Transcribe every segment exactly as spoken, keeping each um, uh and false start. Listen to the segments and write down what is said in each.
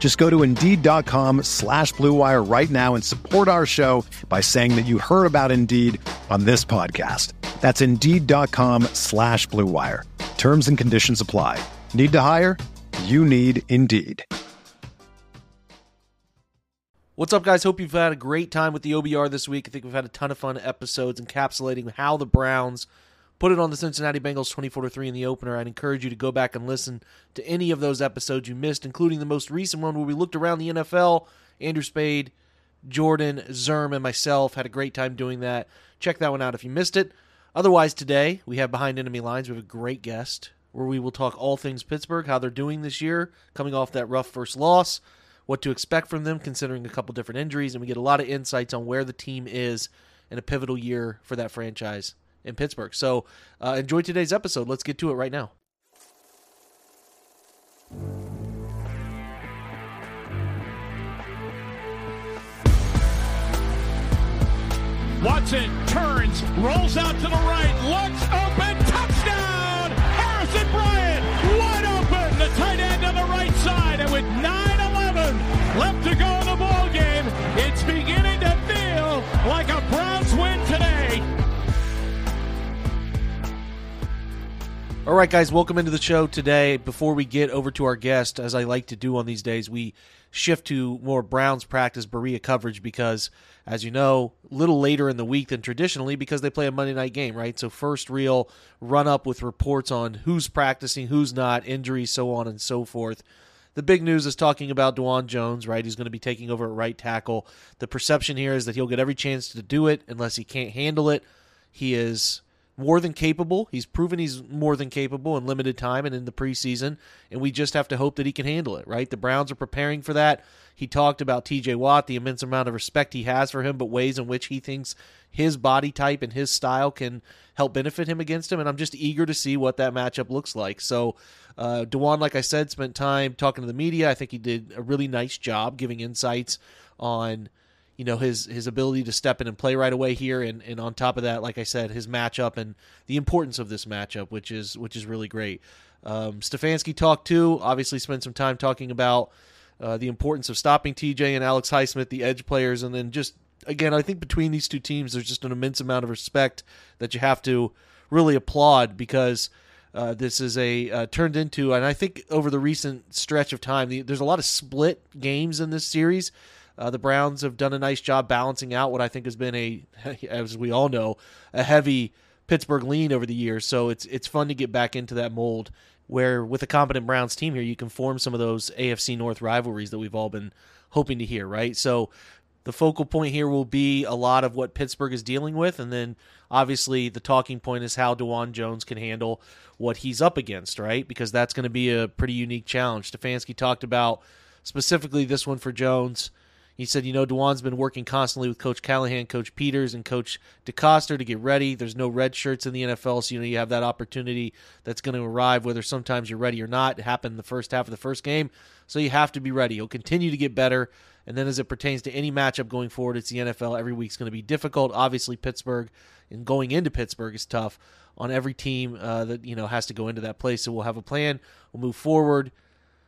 Just go to Indeed.com slash Blue Wire right now and support our show by saying that you heard about Indeed on this podcast. That's Indeed.com slash Blue Wire. Terms and conditions apply. Need to hire? You need Indeed. What's up, guys? Hope you've had a great time with the O B R this week. I think we've had a ton of fun episodes encapsulating how the Browns put it on the Cincinnati Bengals twenty-four to three in the opener. I'd encourage you to go back and listen to any of those episodes you missed, including the most recent one where we looked around the N F L. Andrew Spade, Jordan, Zerm, and myself had a great time doing that. Check that one out if you missed it. Otherwise, today, we have Behind Enemy Lines. We have a great guest where we will talk all things Pittsburgh, how they're doing this year, coming off that rough first loss, what to expect from them considering a couple different injuries, and we get a lot of insights on where the team is in a pivotal year for that franchise in Pittsburgh. So uh, enjoy today's episode. Let's get to it right now. Watson turns, rolls out to the right, looks open, touchdown! Harrison Bryant, wide open, the tight end on the right side, and with nine eleven left to go in the ball game, it's beginning to feel like a Browns win today. All right, guys, welcome into the show today. Before we get over to our guest, as I like to do on these days, we shift to more Browns practice Berea coverage because, as you know, a little later in the week than traditionally because they play a Monday night game, right? So first real run-up with reports on who's practicing, who's not, injuries, so on and so forth. The big news is talking about Dewan Jones, right? He's going to be taking over at right tackle. The perception here is that he'll get every chance to do it unless he can't handle it. He is more than capable. He's proven he's more than capable in limited time and in the preseason, and we just have to hope that he can handle it, right? The Browns are preparing for that. He talked about T J. Watt, the immense amount of respect he has for him, but ways in which he thinks his body type and his style can help benefit him against him, and I'm just eager to see what that matchup looks like. So uh, Dewan, like I said, spent time talking to the media. I think he did a really nice job giving insights on you know, his his ability to step in and play right away here. And, and on top of that, like I said, his matchup and the importance of this matchup, which is which is really great. Um, Stefanski talked too, obviously spent some time talking about uh, the importance of stopping T J and Alex Highsmith, the edge players. And then just, again, I think between these two teams, there's just an immense amount of respect that you have to really applaud because uh, this is a uh, turned into, and I think over the recent stretch of time, the, there's a lot of split games in this series. Uh, the Browns have done a nice job balancing out what I think has been a, as we all know, a heavy Pittsburgh lean over the years. So it's it's fun to get back into that mold where with a competent Browns team here, you can form some of those A F C North rivalries that we've all been hoping to hear, right? So the focal point here will be a lot of what Pittsburgh is dealing with. And then obviously the talking point is how Dewan Jones can handle what he's up against, right? Because that's going to be a pretty unique challenge. Stefanski talked about specifically this one for Jones. He said, you know, Dewan's been working constantly with Coach Callahan, Coach Peters, and Coach DeCoster to get ready. There's no red shirts in the N F L, so, you know, you have that opportunity that's going to arrive, whether sometimes you're ready or not. It happened in the first half of the first game, so you have to be ready. He'll continue to get better, and then as it pertains to any matchup going forward, it's the N F L. Every week's going to be difficult. Obviously, Pittsburgh, and going into Pittsburgh is tough on every team uh, that, you know, has to go into that place. So we'll have a plan. We'll move forward.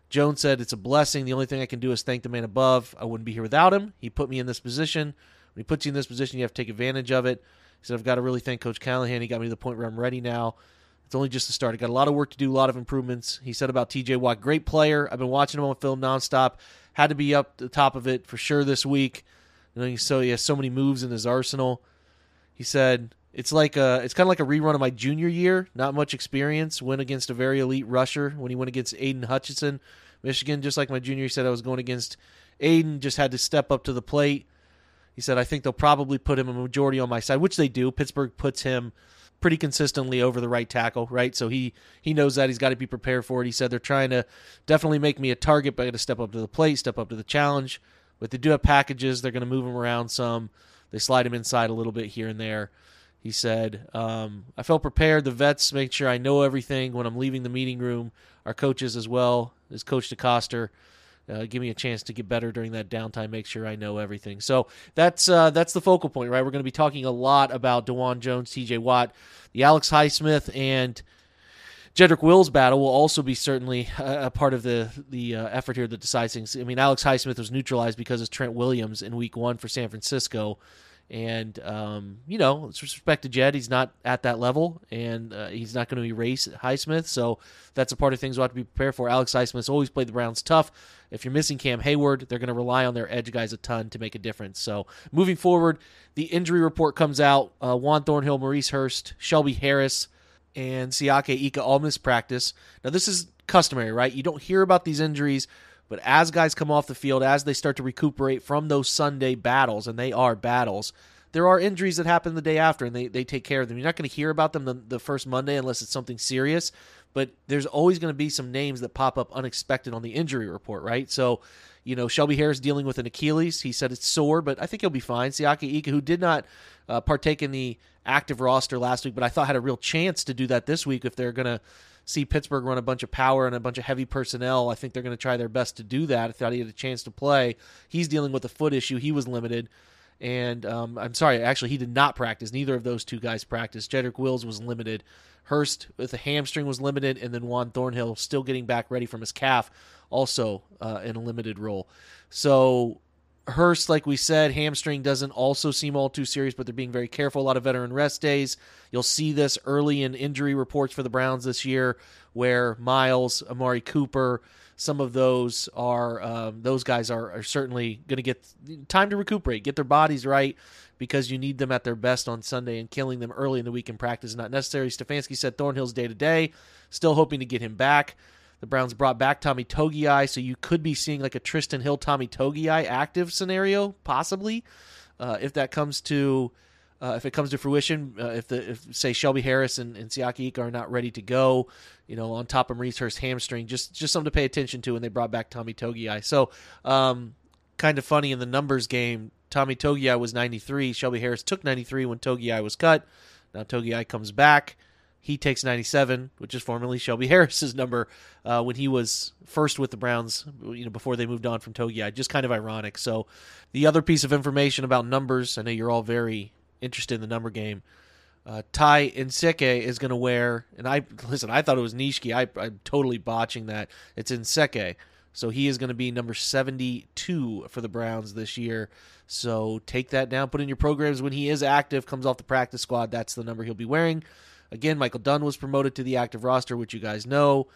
Jones said, it's a blessing. The only thing I can do is thank the man above. I wouldn't be here without him. He put me in this position. When he puts you in this position, you have to take advantage of it. He said, I've got to really thank Coach Callahan. He got me to the point where I'm ready now. It's only just the start. I've got a lot of work to do, a lot of improvements. He said about T J Watt, great player. I've been watching him on film nonstop. Had to be up the top of it for sure this week. You know, so he has so many moves in his arsenal. He said, It's like a, it's kind of like a rerun of my junior year. Not much experience. Went against a very elite rusher when he went against Aiden Hutchinson. Michigan, just like my junior, he said I was going against Aiden, just had to step up to the plate. He said, I think they'll probably put him a majority on my side, which they do. Pittsburgh puts him pretty consistently over the right tackle, right? So he, he knows that. He's got to be prepared for it. He said, they're trying to definitely make me a target, but I got to step up to the plate, step up to the challenge. But they do have packages. They're going to move him around some. They slide him inside a little bit here and there. He said, um, I felt prepared. The vets make sure I know everything when I'm leaving the meeting room. Our coaches as well, as Coach DeCoster, Uh, give me a chance to get better during that downtime, make sure I know everything. So that's uh, that's the focal point, right? We're going to be talking a lot about Dewan Jones, T J. Watt, the Alex Highsmith, and Jedrick Wills battle will also be certainly a, a part of the, the uh, effort here that decides things. I mean, Alex Highsmith was neutralized because of Trent Williams in week one for San Francisco. And, um, you know, with respect to Jed, he's not at that level, and uh, he's not going to erase Highsmith. So that's a part of things we'll have to be prepared for. Alex Highsmith's always played the Browns tough. If you're missing Cam Hayward, they're going to rely on their edge guys a ton to make a difference. So moving forward, the injury report comes out. Uh, Juan Thornhill, Maurice Hurst, Shelby Harris, and Siaki Ika all missed practice. Now, this is customary, right? You don't hear about these injuries. But as guys come off the field, as they start to recuperate from those Sunday battles, and they are battles, there are injuries that happen the day after, and they, they take care of them. You're not going to hear about them the, the first Monday unless it's something serious, but there's always going to be some names that pop up unexpected on the injury report, right? So, you know, Shelby Harris dealing with an Achilles. He said it's sore, but I think he'll be fine. Siaki Ika, who did not uh, partake in the active roster last week, but I thought had a real chance to do that this week if they're going to see Pittsburgh run a bunch of power and a bunch of heavy personnel. I think they're going to try their best to do that. I thought he had a chance to play. He's dealing with a foot issue. He was limited. And um, I'm sorry, actually, he did not practice. Neither of those two guys practiced. Jedrick Wills was limited. Hurst with a hamstring was limited. And then Juan Thornhill still getting back ready from his calf, also uh, in a limited role. So Hurst, like we said, hamstring doesn't also seem all too serious, but they're being very careful. A lot of veteran rest days. You'll see this early in injury reports for the Browns this year, where Myles, Amari Cooper, some of those are um, those guys are, are certainly going to get time to recuperate, get their bodies right, because you need them at their best on Sunday, and killing them early in the week in practice is not necessary. Stefanski said Thornhill's day-to-day, still hoping to get him back. The Browns brought back Tommy Togiai, so you could be seeing like a Tristan Hill, Tommy Togiai active scenario, possibly, uh, if that comes to, uh, if it comes to fruition. Uh, if the if say Shelby Harris and, and Siaki Ika are not ready to go, you know, on top of Maurice Hurst's hamstring, just just something to pay attention to. And they brought back Tommy Togiai, so um, kind of funny in the numbers game. Tommy Togiai was ninety-three. Shelby Harris took ninety-three when Togiai was cut. Now Togiai comes back. He takes ninety-seven, which is formerly Shelby Harris's number uh, when he was first with the Browns, you know, before they moved on from Togiai. Just kind of ironic. So the other piece of information about numbers, I know you're all very interested in the number game. Uh, Tai Nseke is going to wear, and I listen, I thought it was Nishiki. I, I'm totally botching that. It's Nseke. So he is going to be number seventy-two for the Browns this year. So take that down. Put in your programs when he is active, comes off the practice squad. That's the number he'll be wearing. Again, Michael Dunn was promoted to the active roster, which you guys know.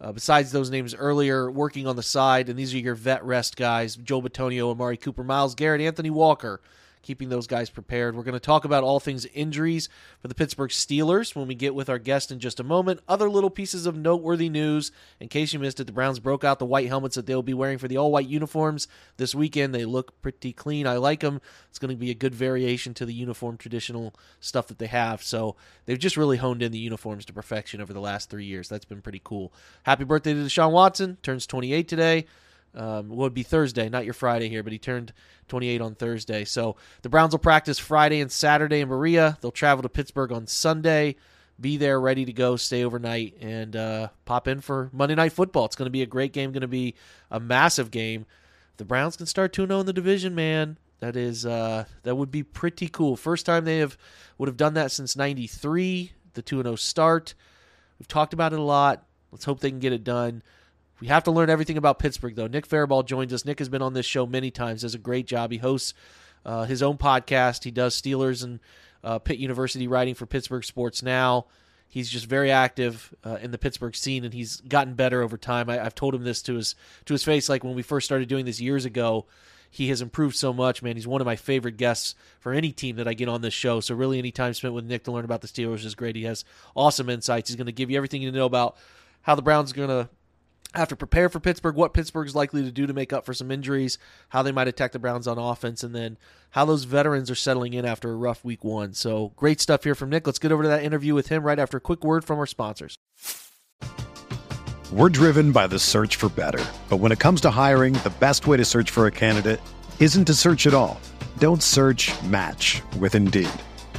Uh, besides those names earlier, working on the side, and these are your vet rest guys, Joe Bitonio, Amari Cooper, Myles Garrett, Anthony Walker, keeping those guys prepared. We're going to talk about all things injuries for the Pittsburgh Steelers when we get with our guest in just a moment. Other little pieces of noteworthy news. In case you missed it, the Browns broke out the white helmets that they'll be wearing for the all-white uniforms this weekend. They look pretty clean. I like them. It's going to be a good variation to the uniform traditional stuff that they have. So they've just really honed in the uniforms to perfection over the last three years. That's been pretty cool. Happy birthday to Deshaun Watson. Turns twenty-eight today. Um, well, it would be Thursday, not your Friday here, but he turned twenty-eight on Thursday. So the Browns will practice Friday and Saturday in Berea. They'll travel to Pittsburgh on Sunday, be there ready to go, stay overnight, and uh, pop in for Monday Night Football. It's going to be a great game, going to be a massive game. The Browns can start two and oh in the division, man. That is uh, that would be pretty cool. First time they have would have done that since ninety-three, the two and oh start. We've talked about it a lot. Let's hope they can get it done. We have to learn everything about Pittsburgh, though. Nick Faribault joins us. Nick has been on this show many times, does a great job. He hosts uh, his own podcast. He does Steelers and uh, Pitt University writing for Pittsburgh Sports Now. He's just very active uh, in the Pittsburgh scene, and he's gotten better over time. I, I've told him this to his to his face, like when we first started doing this years ago. He has improved so much, man. He's one of my favorite guests for any team that I get on this show. So really any time spent with Nick to learn about the Steelers is great. He has awesome insights. He's going to give you everything you know about how the Browns are going to have to prepare for Pittsburgh, what Pittsburgh's likely to do to make up for some injuries, how they might attack the Browns on offense, and then how those veterans are settling in after a rough week one. So great stuff here from Nick. Let's get over to that interview with him right after a quick word from our sponsors. We're driven by the search for better. But when it comes to hiring, the best way to search for a candidate isn't to search at all. Don't search, match with Indeed.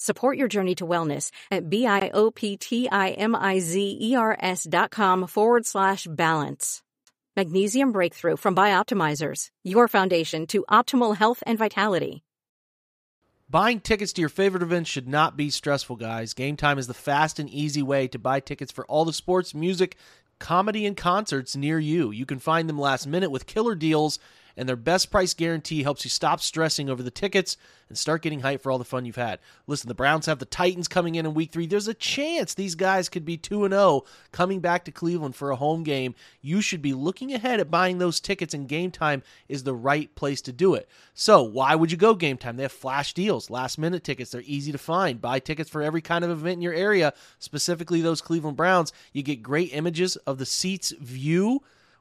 Support your journey to wellness at B-I-O-P-T-I-M-I-Z-E-R-S dot com forward slash balance. Magnesium Breakthrough from Bioptimizers, your foundation to optimal health and vitality. Buying tickets to your favorite events should not be stressful, guys. GameTime is the fast and easy way to buy tickets for all the sports, music, comedy, and concerts near you. You can find them last minute with killer deals, and their best price guarantee helps you stop stressing over the tickets and start getting hyped for all the fun you've had. Listen, the Browns have the Titans coming in in week three. There's a chance these guys could be two and oh coming back to Cleveland for a home game. You should be looking ahead at buying those tickets, and GameTime is the right place to do it. So why would you go GameTime? They have flash deals, last-minute tickets. They're easy to find. Buy tickets for every kind of event in your area, specifically those Cleveland Browns. You get great images of the seats view,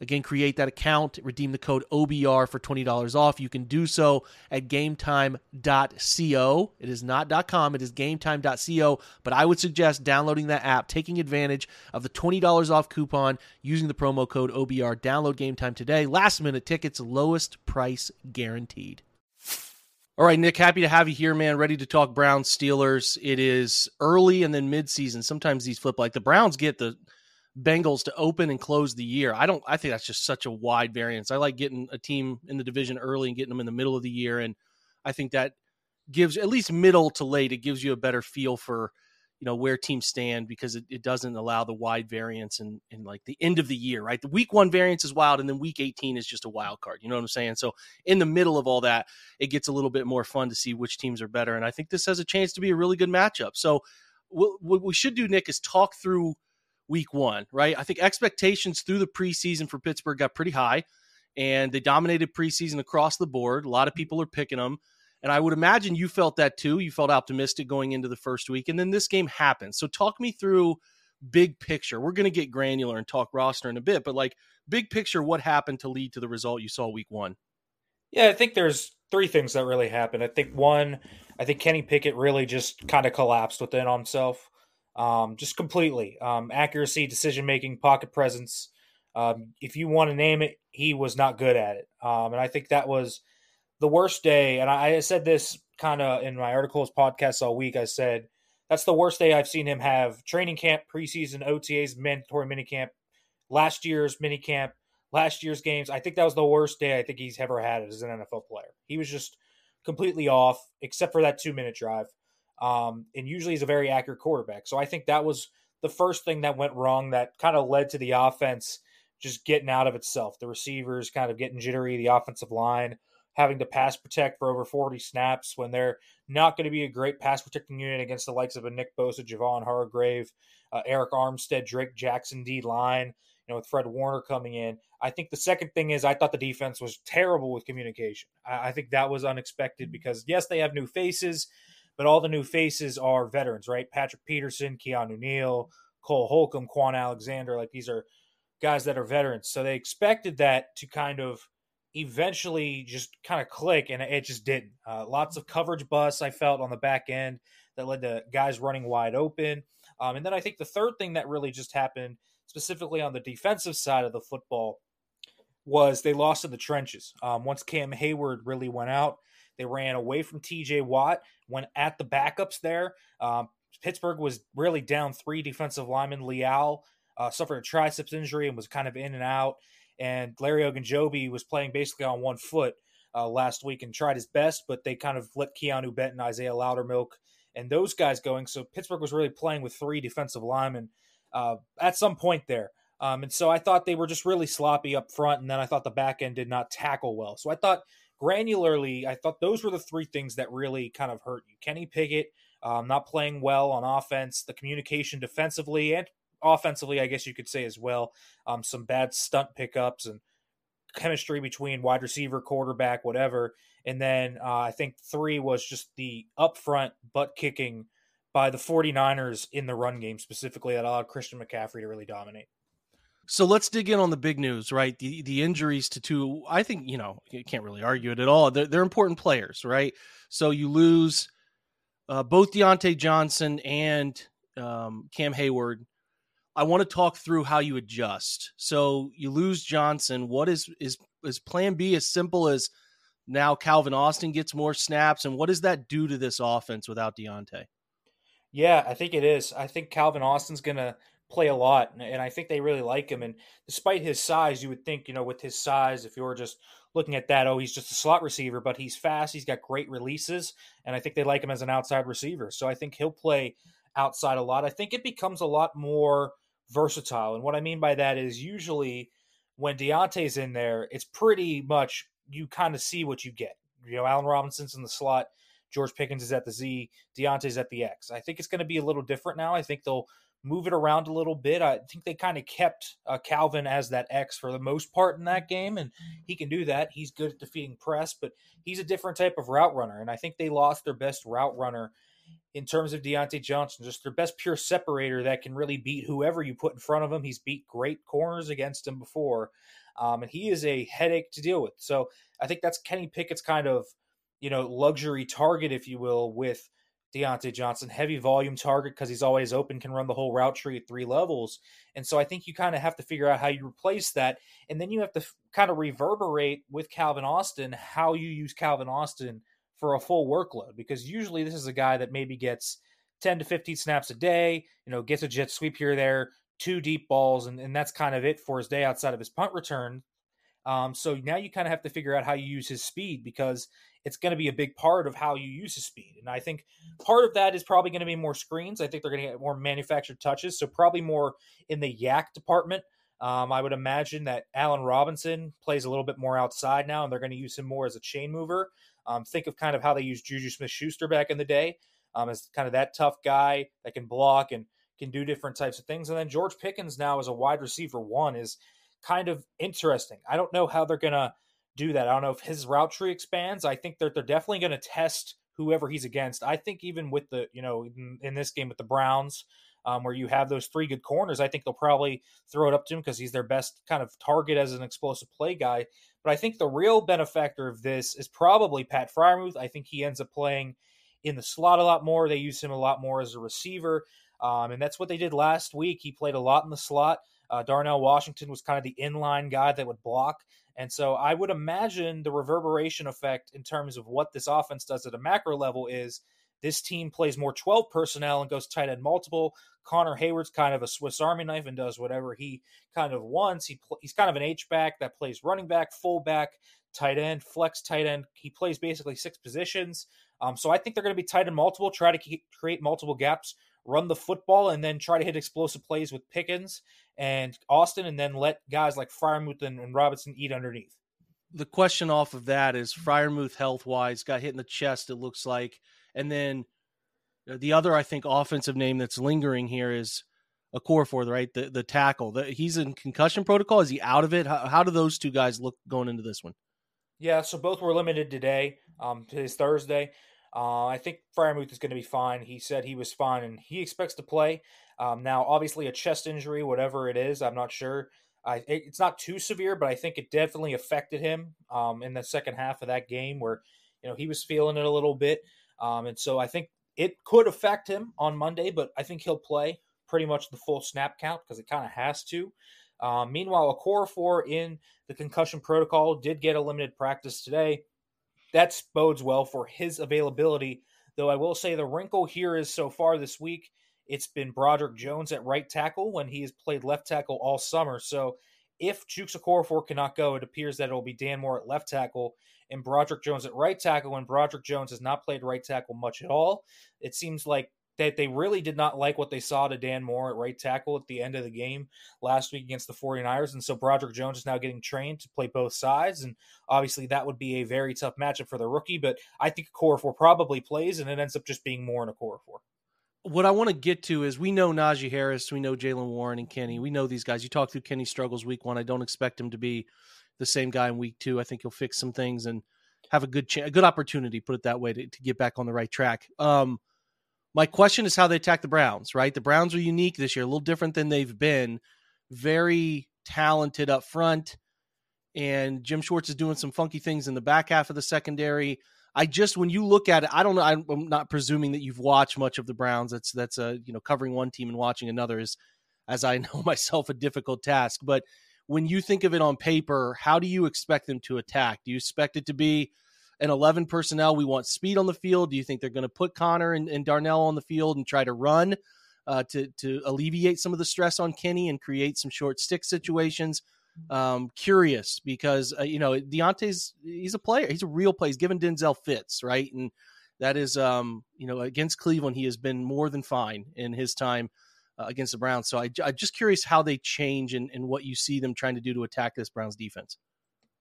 Again, create that account, redeem the code O B R for twenty dollars off. You can do so at gametime dot co. It is not .com, it is gametime dot co, but I would suggest downloading that app, taking advantage of the twenty dollars off coupon using the promo code O B R. Download GameTime today. Last-minute tickets, lowest price guaranteed. All right, Nick, happy to have you here, man, ready to talk Browns, Steelers. It is early and then midseason. Sometimes these flip, like the Browns get the Bengals to open and close the year. I don't, I think that's just such a wide variance. I like getting a team in the division early and getting them in the middle of the year. And I think that gives, at least middle to late, it gives you a better feel for, you know, where teams stand, because it, it doesn't allow the wide variance and in, in like the end of the year, right? The week one variance is wild. And then week eighteen is just a wild card. You know what I'm saying? So in the middle of all that, it gets a little bit more fun to see which teams are better. And I think this has a chance to be a really good matchup. So what, what we should do, Nick, is talk through week one, right? I think expectations through the preseason for Pittsburgh got pretty high, and they dominated preseason across the board. A lot of people are picking them. And I would imagine you felt that too. You felt optimistic going into the first week, and then this game happened. So talk me through big picture. We're going to get granular and talk roster in a bit, but like big picture, what happened to lead to the result you saw week one? Yeah, I think there's three things that really happened. I think one, I think Kenny Pickett really just kind of collapsed within himself, um, just completely. Um, accuracy, decision-making, pocket presence. Um, if you want to name it, he was not good at it. Um, and I think that was the worst day, and I, I said this kind of in my articles, podcasts all week. I said, that's the worst day I've seen him have training camp, preseason, O T As, mandatory minicamp, last year's minicamp, last year's games. I think that was the worst day I think he's ever had as an N F L player. He was just completely off, except for that two-minute drive. Um, and usually he's a very accurate quarterback. So I think that was the first thing that went wrong that kind of led to the offense just getting out of itself. The receivers kind of getting jittery, the offensive line having to pass protect for over forty snaps when they're not going to be a great pass protecting unit against the likes of a Nick Bosa, Javon Hargrave, uh, Eric Armstead, Drake Jackson, D-line, you know, with Fred Warner coming in. I think the second thing is I thought the defense was terrible with communication. I, I think that was unexpected because, yes, they have new faces, but all the new faces are veterans, right? Patrick Peterson, Keanu Neal, Cole Holcomb, Quan Alexander, like these are guys that are veterans. So they expected that to kind of eventually just kind of click, and it just didn't. Uh, lots of coverage busts I felt on the back end that led to guys running wide open. Um, and then I think the third thing that really just happened specifically on the defensive side of the football was they lost in the trenches. Um, once Cam Hayward really went out, they ran away from T J. Watt, went at the backups there. Um, Pittsburgh was really down three defensive linemen. Leal uh, suffered a triceps injury and was kind of in and out. And Larry Ogunjobi was playing basically on one foot uh, last week and tried his best, but they kind of let Keanu Benton, Isaiahh Loudermilk, and those guys going. So Pittsburgh was really playing with three defensive linemen uh, at some point there. Um, and so I thought they were just really sloppy up front, and then I thought the back end did not tackle well. So I thought granularly, I thought those were the three things that really kind of hurt you. Kenny Pickett um, not playing well on offense, the communication defensively and offensively, I guess you could say as well, um, some bad stunt pickups and chemistry between wide receiver, quarterback, whatever. And then uh, I think three was just the upfront butt kicking by the 49ers in the run game specifically that allowed Christian McCaffrey to really dominate. So let's dig in on the big news, right? The the injuries to two, I think, you know, you can't really argue it at all. They're, they're important players, right? So you lose uh, both Diontae Johnson and um, Cam Hayward. I want to talk through how you adjust. So you lose Johnson. What is, is, is plan B as simple as now Calvin Austin gets more snaps? And what does that do to this offense without Diontae? Yeah, I think it is. I think Calvin Austin's going to play a lot, and I think they really like him. And despite his size, you would think, you know, with his size, if you're just looking at that, oh, he's just a slot receiver, but he's fast. He's got great releases. And I think they like him as an outside receiver. So I think he'll play outside a lot. I think it becomes a lot more versatile. And what I mean by that is usually when Deontay's in there, it's pretty much you kind of see what you get. You know, Allen Robinson's in the slot, George Pickens is at the Z, Deontay's at the X. I think it's going to be a little different now. I think they'll move it around a little bit. I think they kind of kept uh, Calvin as that X for the most part in that game, and he can do that. He's good at defeating press, but he's a different type of route runner, and I think they lost their best route runner in terms of Diontae Johnson, just their best pure separator that can really beat whoever you put in front of him. He's beat great corners against him before, um, and he is a headache to deal with. So I think that's Kenny Pickett's kind of, you know, luxury target, if you will, with Diontae Johnson, heavy volume target because he's always open, can run the whole route tree at three levels. And so I think you kind of have to figure out how you replace that, and then you have to f- kind of reverberate with Calvin Austin how you use Calvin Austin for a full workload, because usually this is a guy that maybe gets ten to fifteen snaps a day, you know, gets a jet sweep here or there, two deep balls, and, and that's kind of it for his day outside of his punt return. Um, so now you kind of have to figure out how you use his speed, because it's going to be a big part of how you use his speed. And I think part of that is probably going to be more screens. I think they're going to get more manufactured touches, so probably more in the yak department. Um, I would imagine that Allen Robinson plays a little bit more outside now, and they're going to use him more as a chain mover. Um, think of kind of how they used Juju Smith-Schuster back in the day um, as kind of that tough guy that can block and can do different types of things. And then George Pickens now as a wide receiver one is kind of interesting. I don't know how they're going to do that. I don't know if his route tree expands. I think that they're definitely going to test whoever he's against. I think even with the, you know, in, in this game with the Browns, um, where you have those three good corners, I think they'll probably throw it up to him because he's their best kind of target as an explosive play guy. But I think the real benefactor of this is probably Pat Freiermuth. I think he ends up playing in the slot a lot more. They use him a lot more as a receiver. Um, and that's what they did last week. He played a lot in the slot. Uh, Darnell Washington was kind of the inline guy that would block. And so I would imagine the reverberation effect in terms of what this offense does at a macro level is this team plays more twelve personnel and goes tight end multiple. Connor Hayward's kind of a Swiss Army knife and does whatever he kind of wants. He pl- he's kind of an H-back that plays running back, fullback, tight end, flex tight end. He plays basically six positions. Um, so I think they're going to be tight end multiple, try to keep, create multiple gaps, run the football, and then try to hit explosive plays with Pickens and Austin, and then let guys like Freiermuth and Robinson eat underneath. The question off of that is Freiermuth health-wise got hit in the chest, it looks like. And then the other, I think, offensive name that's lingering here is Okorafor, right? The the tackle. The, he's in concussion protocol. Is he out of it? How, how do those two guys look going into this one? Yeah, so both were limited today. Um, today's Thursday. Uh, I think Freiermuth is going to be fine. He said he was fine, and he expects to play. Um, now, obviously, a chest injury, whatever it is, I'm not sure. I, it, it's not too severe, but I think it definitely affected him um, in the second half of that game where, you know, he was feeling it a little bit. Um, and so I think it could affect him on Monday, but I think he'll play pretty much the full snap count because it kind of has to. Um, meanwhile, Okorafor in the concussion protocol did get a limited practice today. That bodes well for his availability, though I will say the wrinkle here is so far this week, it's been Broderick Jones at right tackle when he has played left tackle all summer. So if Chukwuma Okorafor cannot go, it appears that it will be Dan Moore at left tackle and Broderick Jones at right tackle, and Broderick Jones has not played right tackle much at all. It seems like that they really did not like what they saw to Dan Moore at right tackle at the end of the game last week against the 49ers, and so Broderick Jones is now getting trained to play both sides, and obviously that would be a very tough matchup for the rookie, but I think Okorafor probably plays, and it ends up just being Moore and Okorafor. What I want to get to is we know Najee Harris, we know Jaylen Warren and Kenny. We know these guys. You talked through Kenny's struggles week one. I don't expect him to be the same guy in week two. I think he'll fix some things and have a good ch- a good opportunity, put it that way, to, to get back on the right track. Um, my question is how they attack the Browns, right? The Browns are unique this year, a little different than they've been. Very talented up front, and Jim Schwartz is doing some funky things in the back half of the secondary. I just, when you look at it, I don't know, I'm not presuming that you've watched much of the Browns. That's, that's a, you know, covering one team and watching another is, as I know myself, a difficult task. But when you think of it on paper, how do you expect them to attack? Do you expect it to be an eleven personnel? We want speed on the field. Do you think they're going to put Connor and, and Darnell on the field and try to run uh, to, to alleviate some of the stress on Kenny and create some short stick situations? Um, curious because, uh, you know, Deontae's, he's a player. He's a real player. He's given Denzel fits, right? And that is, um, you know, against Cleveland, he has been more than fine in his time uh, against the Browns. So I, I'm just curious how they change and, and what you see them trying to do to attack this Browns defense.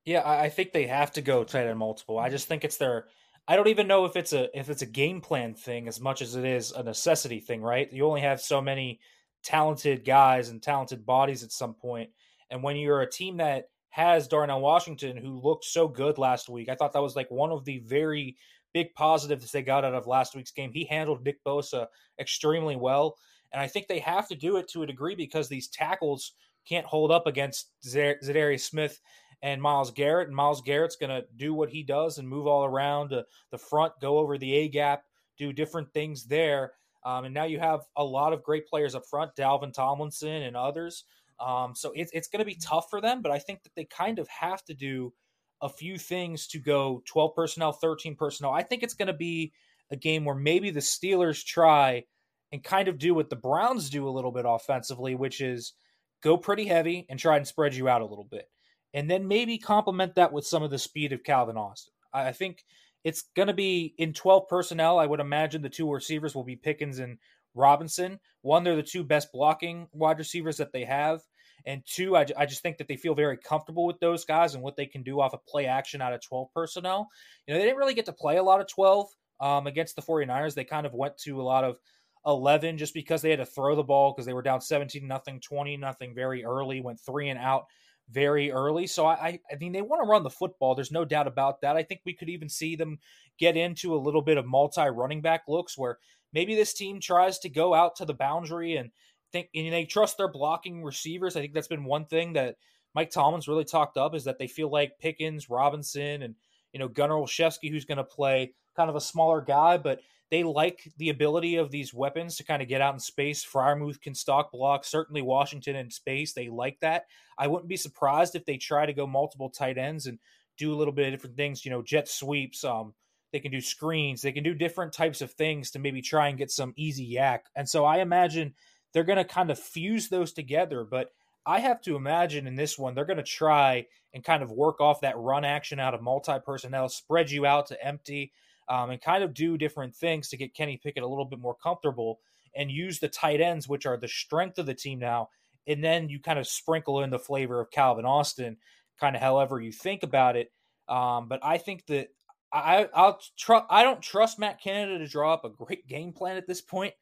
Yeah, I, I think they have to go tight end multiple. I just think it's their, I don't even know if it's a, if it's a game plan thing as much as it is a necessity thing, right? You only have so many talented guys and talented bodies at some point. And when you're a team that has Darnell Washington, who looked so good last week, I thought that was like one of the very big positives they got out of last week's game. He handled Nick Bosa extremely well. And I think they have to do it to a degree because these tackles can't hold up against Zadarius Smith and Myles Garrett. And Myles Garrett's going to do what he does and move all around the front, go over the A-gap, do different things there. Um, and now you have a lot of great players up front, Dalvin Tomlinson and others. Um, so it's it's going to be tough for them, but I think that they kind of have to do a few things to go twelve personnel, thirteen personnel. I think it's going to be a game where maybe the Steelers try and kind of do what the Browns do a little bit offensively, which is go pretty heavy and try and spread you out a little bit. And then maybe complement that with some of the speed of Calvin Austin. I think it's going to be in twelve personnel. I would imagine the two receivers will be Pickens and Robinson. One, they're the two best blocking wide receivers that they have. And two, I, I just think that they feel very comfortable with those guys and what they can do off of play action out of twelve personnel. You know, they didn't really get to play a lot of twelve um, against the 49ers. They kind of went to a lot of eleven just because they had to throw the ball because they were down seventeen nothing, twenty nothing very early, went three and out very early. So I, I mean, they want to run the football. There's no doubt about that. I think we could even see them get into a little bit of multi-running back looks where maybe this team tries to go out to the boundary and think, and they trust their blocking receivers. I think that's been one thing that Mike Tomlin's really talked up is that they feel like Pickens, Robinson, and you know Gunnar Olszewski, who's going to play kind of a smaller guy, but they like the ability of these weapons to kind of get out in space. Freiermuth can stock block, certainly Washington in space. They like that. I wouldn't be surprised if they try to go multiple tight ends and do a little bit of different things, you know, jet sweeps. Um, they can do screens. They can do different types of things to maybe try and get some easy yak. And so I imagine they're going to kind of fuse those together, but I have to imagine in this one, they're going to try and kind of work off that run action out of multi-personnel, spread you out to empty, um, and kind of do different things to get Kenny Pickett a little bit more comfortable and use the tight ends, which are the strength of the team now. And then you kind of sprinkle in the flavor of Calvin Austin, kind of however you think about it. Um, but I think that I I'll tr- I don't trust Matt Canada to draw up a great game plan at this point.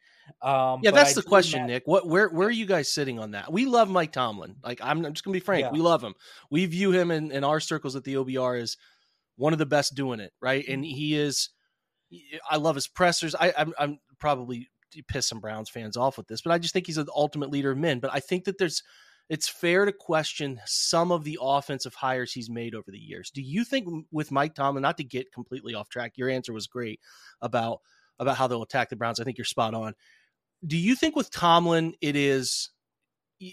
Um, yeah, that's I the question, Matt. Nick. What, where, where are you guys sitting on that? We love Mike Tomlin. Like, I'm, I'm just gonna be frank. Yeah. We love him. We view him in, in our circles at the O B R as one of the best doing it, right? And he is. I love his pressers. I, I'm, I'm probably piss some Browns fans off with this, but I just think he's an ultimate leader of men. But I think that there's, it's fair to question some of the offensive hires he's made over the years. Do you think with Mike Tomlin, not to get completely off track, your answer was great about about how they'll attack the Browns. I think you're spot on. Do you think with Tomlin, it is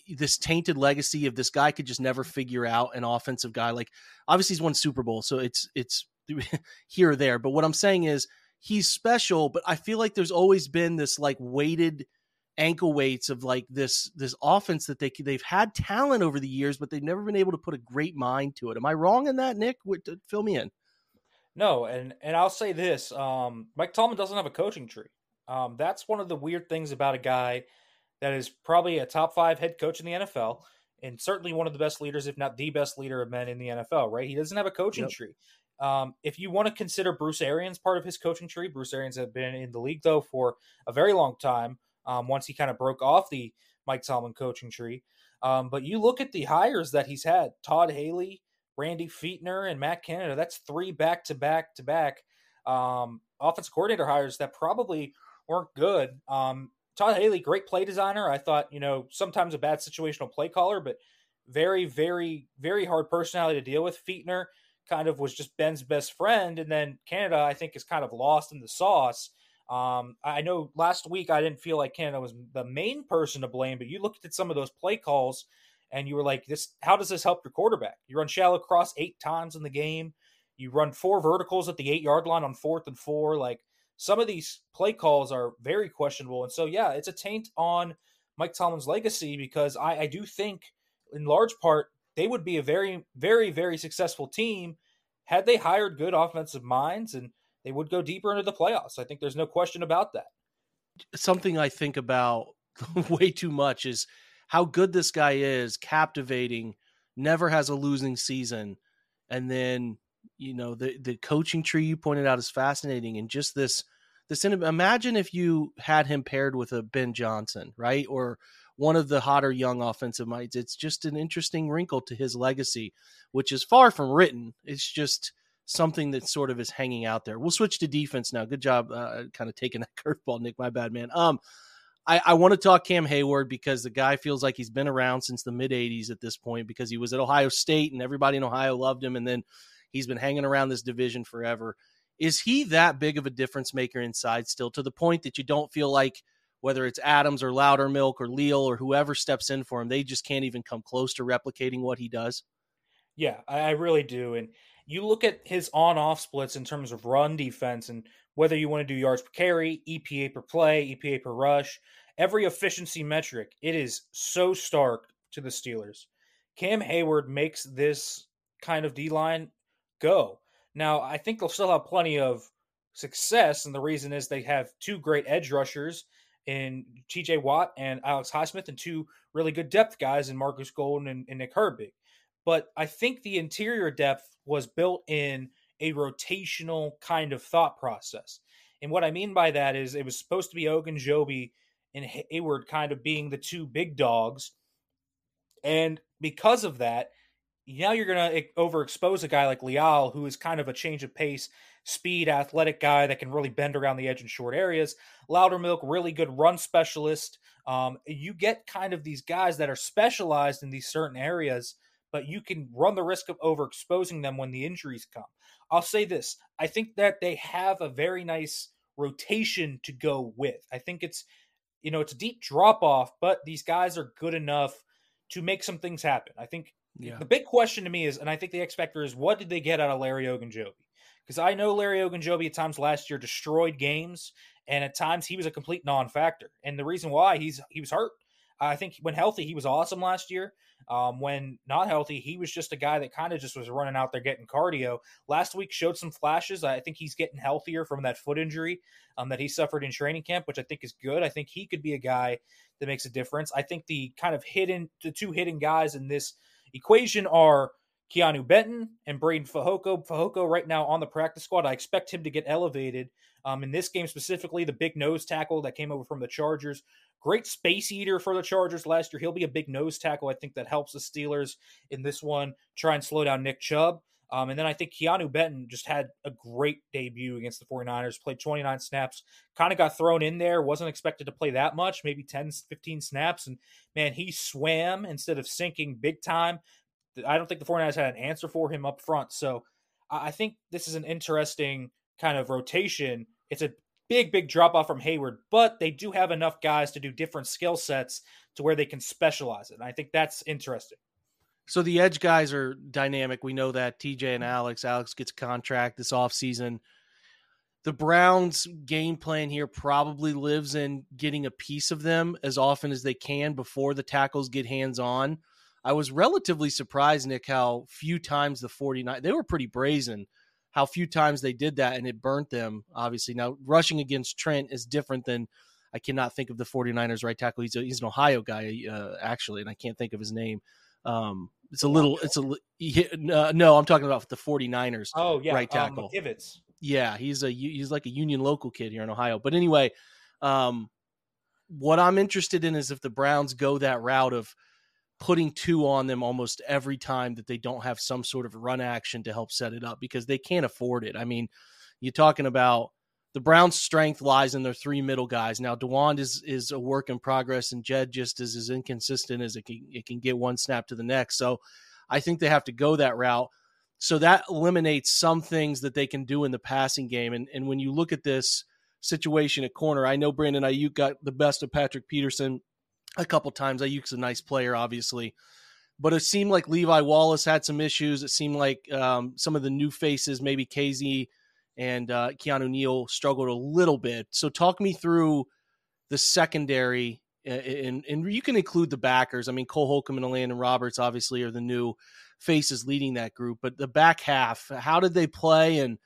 this tainted legacy of this guy could just never figure out an offensive guy? Like, obviously he's won Super Bowl, so it's it's here or there. But what I'm saying is he's special, but I feel like there's always been this like weighted ankle weights of like this this offense that they they've had talent over the years, but they've never been able to put a great mind to it. Am I wrong in that, Nick? What, fill me in. No, and and I'll say this: um, Mike Tomlin doesn't have a coaching tree. Um, that's one of the weird things about a guy that is probably a top five head coach in the N F L and certainly one of the best leaders, if not the best leader of men in the N F L, right? He doesn't have a coaching yep. tree. Um, if you want to consider Bruce Arians part of his coaching tree, Bruce Arians has been in the league, though, for a very long time, um, once he kind of broke off the Mike Tomlin coaching tree. Um, but you look at the hires that he's had, Todd Haley, Randy Feetner, and Matt Canada, that's three back-to-back-to-back um, offensive coordinator hires that probably – weren't good. Um, Todd Haley, great play designer. I thought, you know, sometimes a bad situational play caller, but very, very, very hard personality to deal with. Feetner kind of was just Ben's best friend. And then Canada, I think, is kind of lost in the sauce. Um, I know last week I didn't feel like Canada was the main person to blame, but you looked at some of those play calls and you were like, "This, how does this help your quarterback? You run shallow cross eight times in the game. You run four verticals at the eight-yard line on fourth and four. Like, some of these play calls are very questionable. And so, yeah, it's a taint on Mike Tomlin's legacy because I, I do think, in large part, they would be a very, very, very successful team had they hired good offensive minds, and they would go deeper into the playoffs. I think there's no question about that. Something I think about way too much is how good this guy is, captivating, never has a losing season, and then – you know, the, the coaching tree you pointed out is fascinating. And just this, this, imagine if you had him paired with a Ben Johnson, right? Or one of the hotter young offensive minds. It's just an interesting wrinkle to his legacy, which is far from written. It's just something that sort of is hanging out there. We'll switch to defense now. Good job. Uh, kind of taking that curveball, Nick, my bad, man. Um, I, I want to talk Cam Hayward because the guy feels like he's been around since the mid eighties at this point, because he was at Ohio State and everybody in Ohio loved him. And then he's been hanging around this division forever. Is he that big of a difference maker inside still, to the point that you don't feel like whether it's Adams or Loudermilk or Leal or whoever steps in for him, they just can't even come close to replicating what he does? Yeah, I really do. And you look at his on-off splits in terms of run defense and whether you want to do yards per carry, E P A per play, E P A per rush, every efficiency metric, it is so stark to the Steelers. Cam Hayward makes this kind of D-line go. Now, I think they'll still have plenty of success, and the reason is they have two great edge rushers in T J. Watt and Alex Highsmith, and two really good depth guys in Marcus Golden and, and Nick Herbig. But I think the interior depth was built in a rotational kind of thought process. And what I mean by that is it was supposed to be Ogunjobi and Hayward kind of being the two big dogs. And because of that, now you're going to overexpose a guy like Leal, who is kind of a change of pace, speed, athletic guy that can really bend around the edge in short areas. Loudermilk, really good run specialist. Um, you get kind of these guys that are specialized in these certain areas, but you can run the risk of overexposing them when the injuries come. I'll say this. I think that they have a very nice rotation to go with. I think it's, you know, it's a deep drop-off, but these guys are good enough to make some things happen. I think yeah. the big question to me is, and I think the X factor is, what did they get out of Larry Ogunjobi? Because I know Larry Ogunjobi at times last year destroyed games, and at times he was a complete non-factor. And the reason why, he's he was hurt. I think when healthy, he was awesome last year. Um, when not healthy, he was just a guy that kind of just was running out there getting cardio. Last week showed some flashes. I think he's getting healthier from that foot injury um, that he suffered in training camp, which I think is good. I think he could be a guy that makes a difference. I think the kind of hidden, the two hidden guys in this equation are Keanu Benton and Braden Fehoko. Fehoko right now on the practice squad. I expect him to get elevated um, in this game specifically. The big nose tackle that came over from the Chargers, great space eater for the Chargers last year. He'll be a big nose tackle. I think that helps the Steelers in this one try and slow down Nick Chubb. Um, and then I think Keanu Benton just had a great debut against the 49ers, played twenty-nine snaps, kind of got thrown in there, wasn't expected to play that much, maybe ten, fifteen snaps. And, man, he swam instead of sinking big time. I don't think the 49ers had an answer for him up front. So I think this is an interesting kind of rotation. It's a big, big drop-off from Hayward, but they do have enough guys to do different skill sets to where they can specialize it. And I think that's interesting. So the edge guys are dynamic. We know that T J and Alex. Alex gets a contract this offseason. The Browns' game plan here probably lives in getting a piece of them as often as they can before the tackles get hands-on. I was relatively surprised, Nick, how few times the 49ers, they were pretty brazen, how few times they did that, and it burnt them, obviously. Now, rushing against Trent is different than, I cannot think of the 49ers right tackle. He's, a, he's an Ohio guy, uh, actually, and I can't think of his name. Um, it's a little, it's a, uh, no, I'm talking about the 49ers oh, yeah. right tackle. Um, yeah, he's a, he's like a Union local kid here in Ohio. But anyway, um, what I'm interested in is if the Browns go that route of putting two on them almost every time that they don't have some sort of run action to help set it up, because they can't afford it. I mean, you're talking about the Browns' strength lies in their three middle guys. Now, Dewan is is a work in progress, and Jed just is as inconsistent as it can, it can get one snap to the next. So I think they have to go that route. So that eliminates some things that they can do in the passing game. And, and when you look at this situation at corner, I know Brandon Aiyuk got the best of Patrick Peterson a couple times. Ayuk's a nice player, obviously, but it seemed like Levi Wallace had some issues. It seemed like um, some of the new faces, maybe K Z and uh, Keanu Neal, struggled a little bit. So talk me through the secondary, and, and you can include the backers. I mean, Cole Holcomb and Landon Roberts obviously are the new faces leading that group, but the back half, how did they play? And,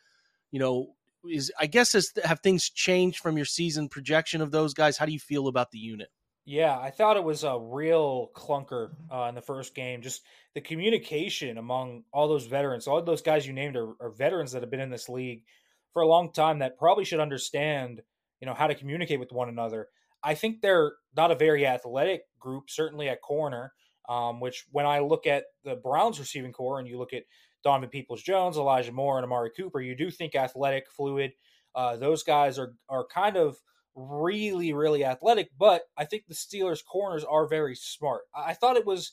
you know, is, I guess, is, have things changed from your season projection of those guys? How do you feel about the unit? Yeah, I thought it was a real clunker uh, in the first game. Just the communication among all those veterans, all those guys you named are, are veterans that have been in this league for a long time that probably should understand, you know, how to communicate with one another. I think they're not a very athletic group, certainly at corner, um, which when I look at the Browns receiving corps and you look at Donovan Peoples-Jones, Elijah Moore, and Amari Cooper, you do think athletic, fluid. Uh, those guys are are kind of really, really athletic, but I think the Steelers' corners are very smart. I thought it was,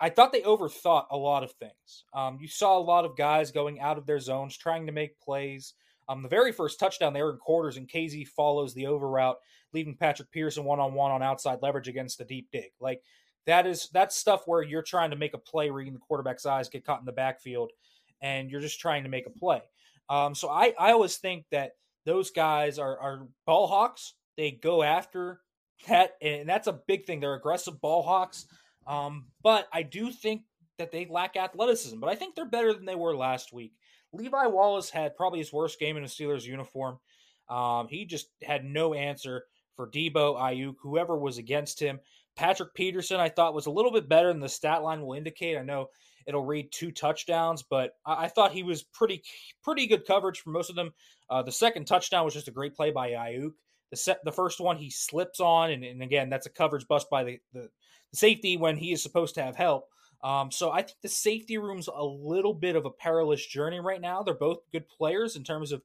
I thought they overthought a lot of things. Um, you saw a lot of guys going out of their zones, trying to make plays. Um, the very first touchdown, they were in quarters, and K Z follows the over route, leaving Patrick Peterson one-on-one on outside leverage against the deep dig. Like, that is, that's stuff where you're trying to make a play, reading the quarterback's eyes, get caught in the backfield, and you're just trying to make a play. Um, so I, I always think that those guys are, are ball hawks. They go after that, and that's a big thing. They're aggressive ball hawks. Um, but I do think that they lack athleticism. But I think they're better than they were last week. Levi Wallace had probably his worst game in a Steelers uniform. Um, he just had no answer for Debo, Aiyuk, whoever was against him. Patrick Peterson, I thought, was a little bit better than the stat line will indicate. I know It'll read two touchdowns, but I, I thought he was pretty pretty good coverage for most of them. Uh, the second touchdown was just a great play by Aiyuk. The set, the first one he slips on, and, and again, that's a coverage bust by the, the safety when he is supposed to have help. Um, so I think the safety room's a little bit of a perilous journey right now. They're both good players in terms of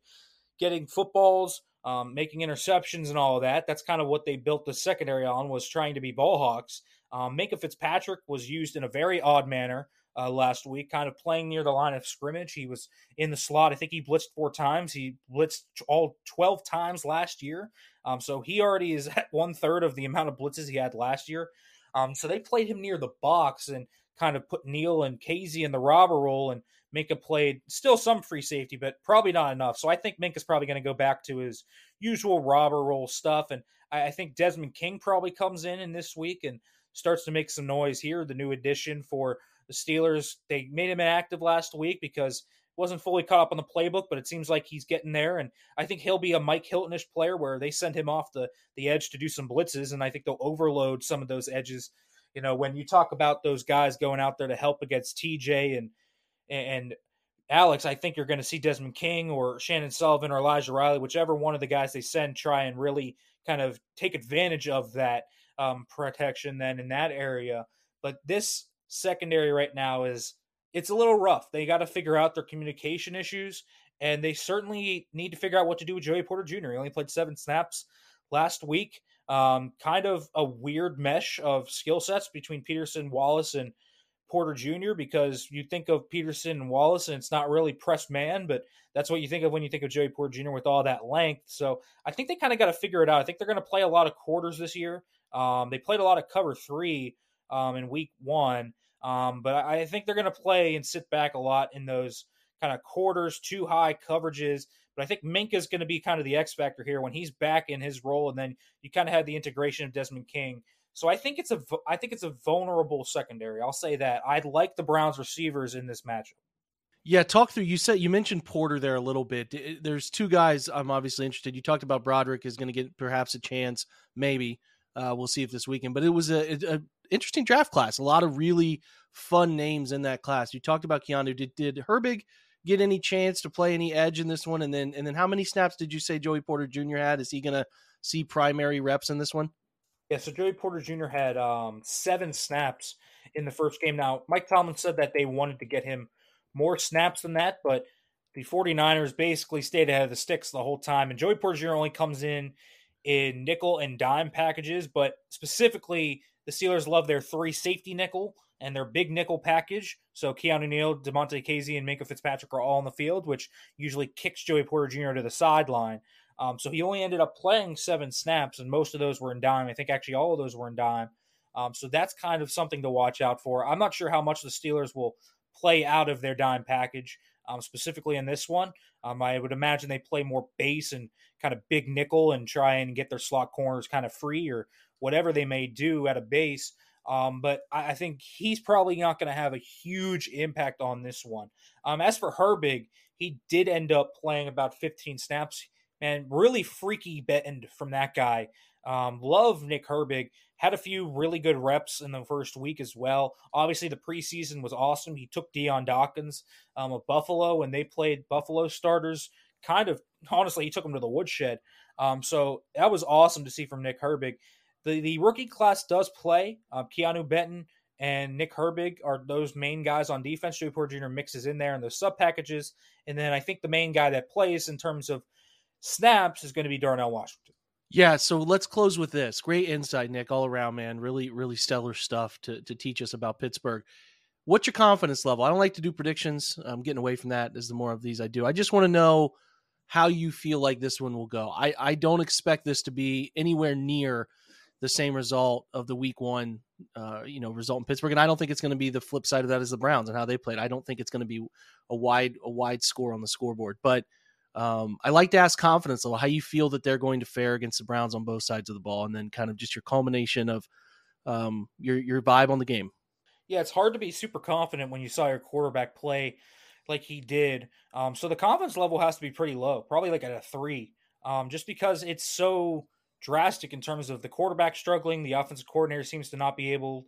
getting footballs, um, making interceptions and all of that. That's kind of what they built the secondary on, was trying to be ball hawks. Um, Minkah Fitzpatrick was used in a very odd manner uh, last week, kind of playing near the line of scrimmage. He was in the slot. I think he blitzed four times. He blitzed all twelve times last year. Um, so he already is at one third of the amount of blitzes he had last year. Um, so they played him near the box and kind of put Neal and Casey in the robber role, and Minkah played still some free safety, but probably not enough. So I think Minkah's probably going to go back to his usual robber role stuff. And I, I think Desmond King probably comes in in this week and starts to make some noise here. The new addition for the Steelers, they made him inactive last week because he wasn't fully caught up on the playbook, but it seems like he's getting there. And I think he'll be a Mike Hilton-ish player where they send him off the, the edge to do some blitzes. And I think they'll overload some of those edges. You know, when you talk about those guys going out there to help against T J and and Alex, I think you're going to see Desmond King or Shannon Sullivan or Elijah Riley, whichever one of the guys they send, try and really kind of take advantage of that um, protection then in that area. But this secondary right now is, it's a little rough. They got to figure out their communication issues, and they certainly need to figure out what to do with Joey Porter Junior He only played seven snaps last week. Um, kind of a weird mesh of skill sets between Peterson, Wallace, and Porter Junior, because you think of Peterson and Wallace and it's not really press man, but that's what you think of when you think of Joey Porter Junior with all that length. So I think they kind of got to figure it out. I think they're going to play a lot of quarters this year. Um, they played a lot of cover three um, in week one, um, but I, I think they're going to play and sit back a lot in those kind of quarters, too high coverages. But I think Minkah is going to be kind of the X factor here when he's back in his role, and then you kind of have the integration of Desmond King. So I think it's a I think it's a vulnerable secondary. I'll say that. I'd like the Browns receivers in this matchup. Yeah, talk through. You said you mentioned Porter there a little bit. There's two guys I'm obviously interested. You talked about Broderick is going to get perhaps a chance, maybe. Uh, we'll see if this weekend. But it was a, a interesting draft class. A lot of really fun names in that class. You talked about Keanu. Did did Herbig get any chance to play any edge in this one? And then, and then how many snaps did you say Joey Porter Junior had? Is he going to see primary reps in this one? Yeah. So Joey Porter Junior had um, seven snaps in the first game. Now, Mike Tomlin said that they wanted to get him more snaps than that, but the 49ers basically stayed ahead of the sticks the whole time. And Joey Porter Junior only comes in in nickel and dime packages, but specifically the Steelers love their three safety nickel and their big nickel package. So Keanu Neal, Diontae Casey, and Minkah Fitzpatrick are all on the field, which usually kicks Joey Porter Junior to the sideline. Um, so he only ended up playing seven snaps, and most of those were in dime. I think actually all of those were in dime. Um, so that's kind of something to watch out for. I'm not sure how much the Steelers will play out of their dime package, um, specifically in this one. Um, I would imagine they play more base and kind of big nickel and try and get their slot corners kind of free or whatever they may do at a base. Um, but I think he's probably not going to have a huge impact on this one. Um, as for Herbig, he did end up playing about fifteen snaps, and really freaky betting from that guy. Um, love Nick Herbig. Had a few really good reps in the first week as well. Obviously, the preseason was awesome. He took Deion Dawkins um, of Buffalo, and they played Buffalo starters. Kind of, honestly, he took them to the woodshed. Um, so that was awesome to see from Nick Herbig. The the rookie class does play. Uh, Keanu Benton and Nick Herbig are those main guys on defense. Joey Porter Junior mixes in there in those sub packages. And then I think the main guy that plays in terms of snaps is going to be Darnell Washington. Yeah, so let's close with this. Great insight, Nick, all around, man. Really, really stellar stuff to, to teach us about Pittsburgh. What's your confidence level? I don't like to do predictions. I'm getting away from that as the more of these I do. I just want to know how you feel like this one will go. I, I don't expect this to be anywhere near the same result of the week one, uh, you know, result in Pittsburgh. And I don't think it's going to be the flip side of that is the Browns and how they played. I don't think it's going to be a wide, a wide score on the scoreboard, but um, I like to ask confidence level, how you feel that they're going to fare against the Browns on both sides of the ball. And then kind of just your culmination of um, your, your vibe on the game. Yeah. It's hard to be super confident when you saw your quarterback play like he did. Um, so the confidence level has to be pretty low, probably like at a three, um, just because it's so drastic in terms of the quarterback struggling. The offensive coordinator seems to not be able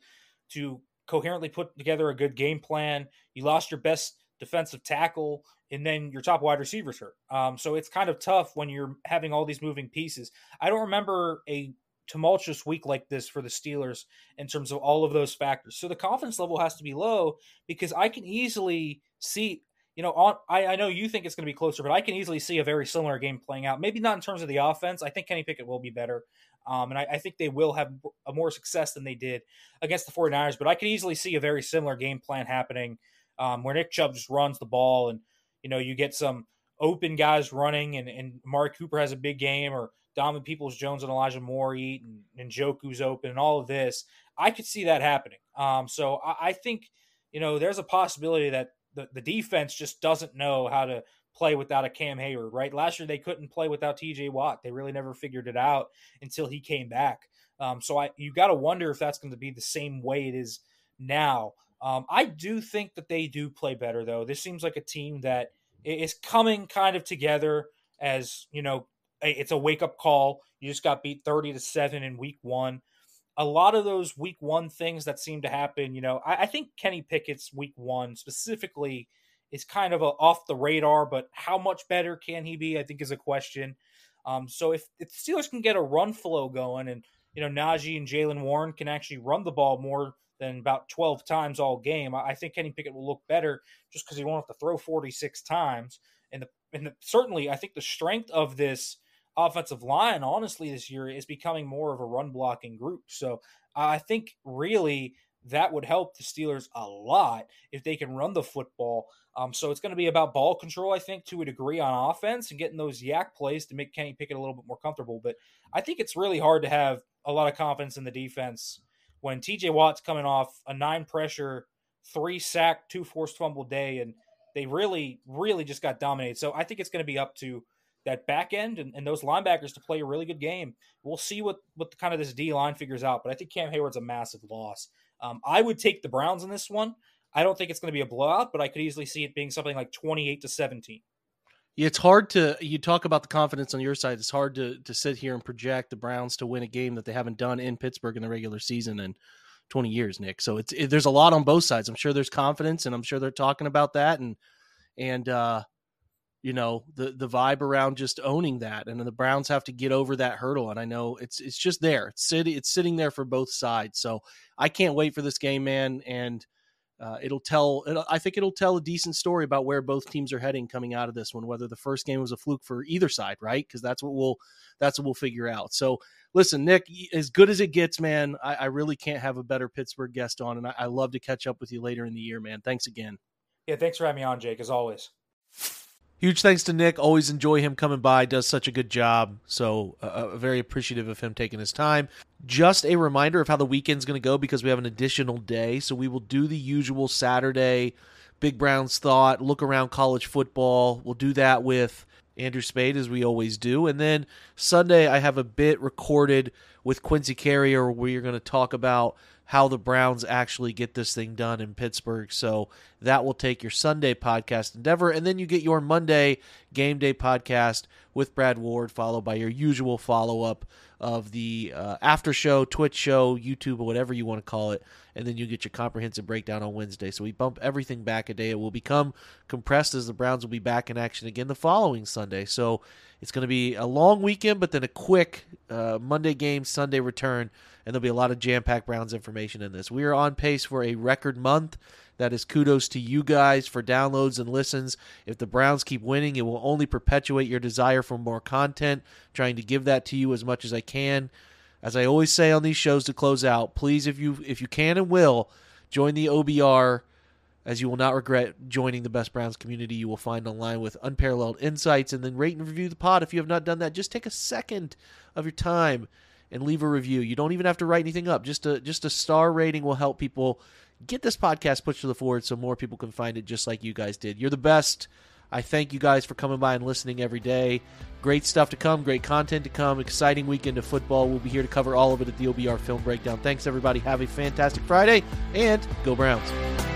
to coherently put together a good game plan. You lost your best defensive tackle, and then your top wide receiver's hurt. Um, so it's kind of tough when you're having all these moving pieces. I don't remember a tumultuous week like this for the Steelers in terms of all of those factors. So the confidence level has to be low, because I can easily see, you know, on, I, I know you think it's going to be closer, but I can easily see a very similar game playing out. Maybe not in terms of the offense. I think Kenny Pickett will be better. Um, and I, I think they will have a more success than they did against the 49ers, but I can easily see a very similar game plan happening um, where Nick Chubb just runs the ball and, you know, you get some open guys running and, and Amari Cooper has a big game, or Donovan Peoples-Jones and Elijah Moore eat, and, and Njoku's open, and all of this. I could see that happening. Um, so I, I think, you know, there's a possibility that the, the defense just doesn't know how to play without a Cam Hayward, right? Last year they couldn't play without T J. Watt. They really never figured it out until he came back. Um, so I, you got to wonder if that's going to be the same way it is now. Um, I do think that they do play better, though. This seems like a team that is coming kind of together as, you know, it's a wake-up call. You just got beat thirty to seven in week one. A lot of those week one things that seem to happen, you know, I, I think Kenny Pickett's week one specifically is kind of a off the radar, but how much better can he be, I think, is a question. Um, so if, if the Steelers can get a run flow going and, you know, Najee and Jaylen Warren can actually run the ball more than about twelve times all game, I, I think Kenny Pickett will look better just because he won't have to throw forty-six times. And, the, and the, certainly I think the strength of this offensive line, honestly, this year is becoming more of a run blocking group. So I think really that would help the Steelers a lot if they can run the football. Um, so it's going to be about ball control, I think, to a degree on offense and getting those yak plays to make Kenny Pickett a little bit more comfortable. But I think it's really hard to have a lot of confidence in the defense when T J. Watt's coming off a nine pressure, three sack, two forced fumble day, and they really, really just got dominated. So I think it's going to be up to that back end and, and those linebackers to play a really good game. We'll see what, what the, kind of this D line figures out, but I think Cam Hayward's a massive loss. Um, I would take the Browns in this one. I don't think it's going to be a blowout, but I could easily see it being something like twenty-eight to seventeen. It's hard to, you talk about the confidence on your side. It's hard to, to sit here and project the Browns to win a game that they haven't done in Pittsburgh in the regular season in twenty years, Nick. So it's, it, there's a lot on both sides. I'm sure there's confidence and I'm sure they're talking about that. And, and, uh, you know, the, the vibe around just owning that, and then the Browns have to get over that hurdle. And I know it's, it's just there. It's sitting, it's sitting there for both sides. So I can't wait for this game, man. And uh, it'll tell, it'll, I think it'll tell a decent story about where both teams are heading coming out of this one, whether the first game was a fluke for either side, right? Cause that's what we'll, that's what we'll figure out. So listen, Nick, as good as it gets, man, I, I really can't have a better Pittsburgh guest on. And I, I love to catch up with you later in the year, man. Thanks again. Yeah. Thanks for having me on, Jake, as always. Huge thanks to Nick. Always enjoy him coming by. Does such a good job. So uh, very appreciative of him taking his time. Just a reminder of how the weekend's going to go, because we have an additional day. So we will do the usual Saturday Big Browns Thought, look around college football. We'll do that with Andrew Spade, as we always do. And then Sunday, I have a bit recorded with Quincy Carrier, where you're going to talk about how the Browns actually get this thing done in Pittsburgh. So that will take your Sunday podcast endeavor. And then you get your Monday game day podcast with Brad Ward, followed by your usual follow-up of the uh, after show, Twitch show, YouTube, or whatever you want to call it. And then you get your comprehensive breakdown on Wednesday. So we bump everything back a day. It will become compressed as the Browns will be back in action again the following Sunday. So it's going to be a long weekend, but then a quick uh, Monday game, Sunday return. And there'll be a lot of jam-packed Browns information in this. We are on pace for a record month. That is kudos to you guys for downloads and listens. If the Browns keep winning, it will only perpetuate your desire for more content, trying to give that to you as much as I can. As I always say on these shows to close out, please, if you if you can and will, join the O B R, as you will not regret joining the best Browns community you will find online with unparalleled insights. And then rate and review the pod if you have not done that. Just take a second of your time and leave a review. You don't even have to write anything up. Just a just a star rating will help people get this podcast pushed to the forward so more people can find it, just like you guys did. You're the best. I thank you guys for coming by and listening every day. Great stuff to come, great content to come, exciting weekend of football. We'll be here to cover all of it at the O B R Film Breakdown. Thanks, everybody. Have a fantastic Friday, and go Browns.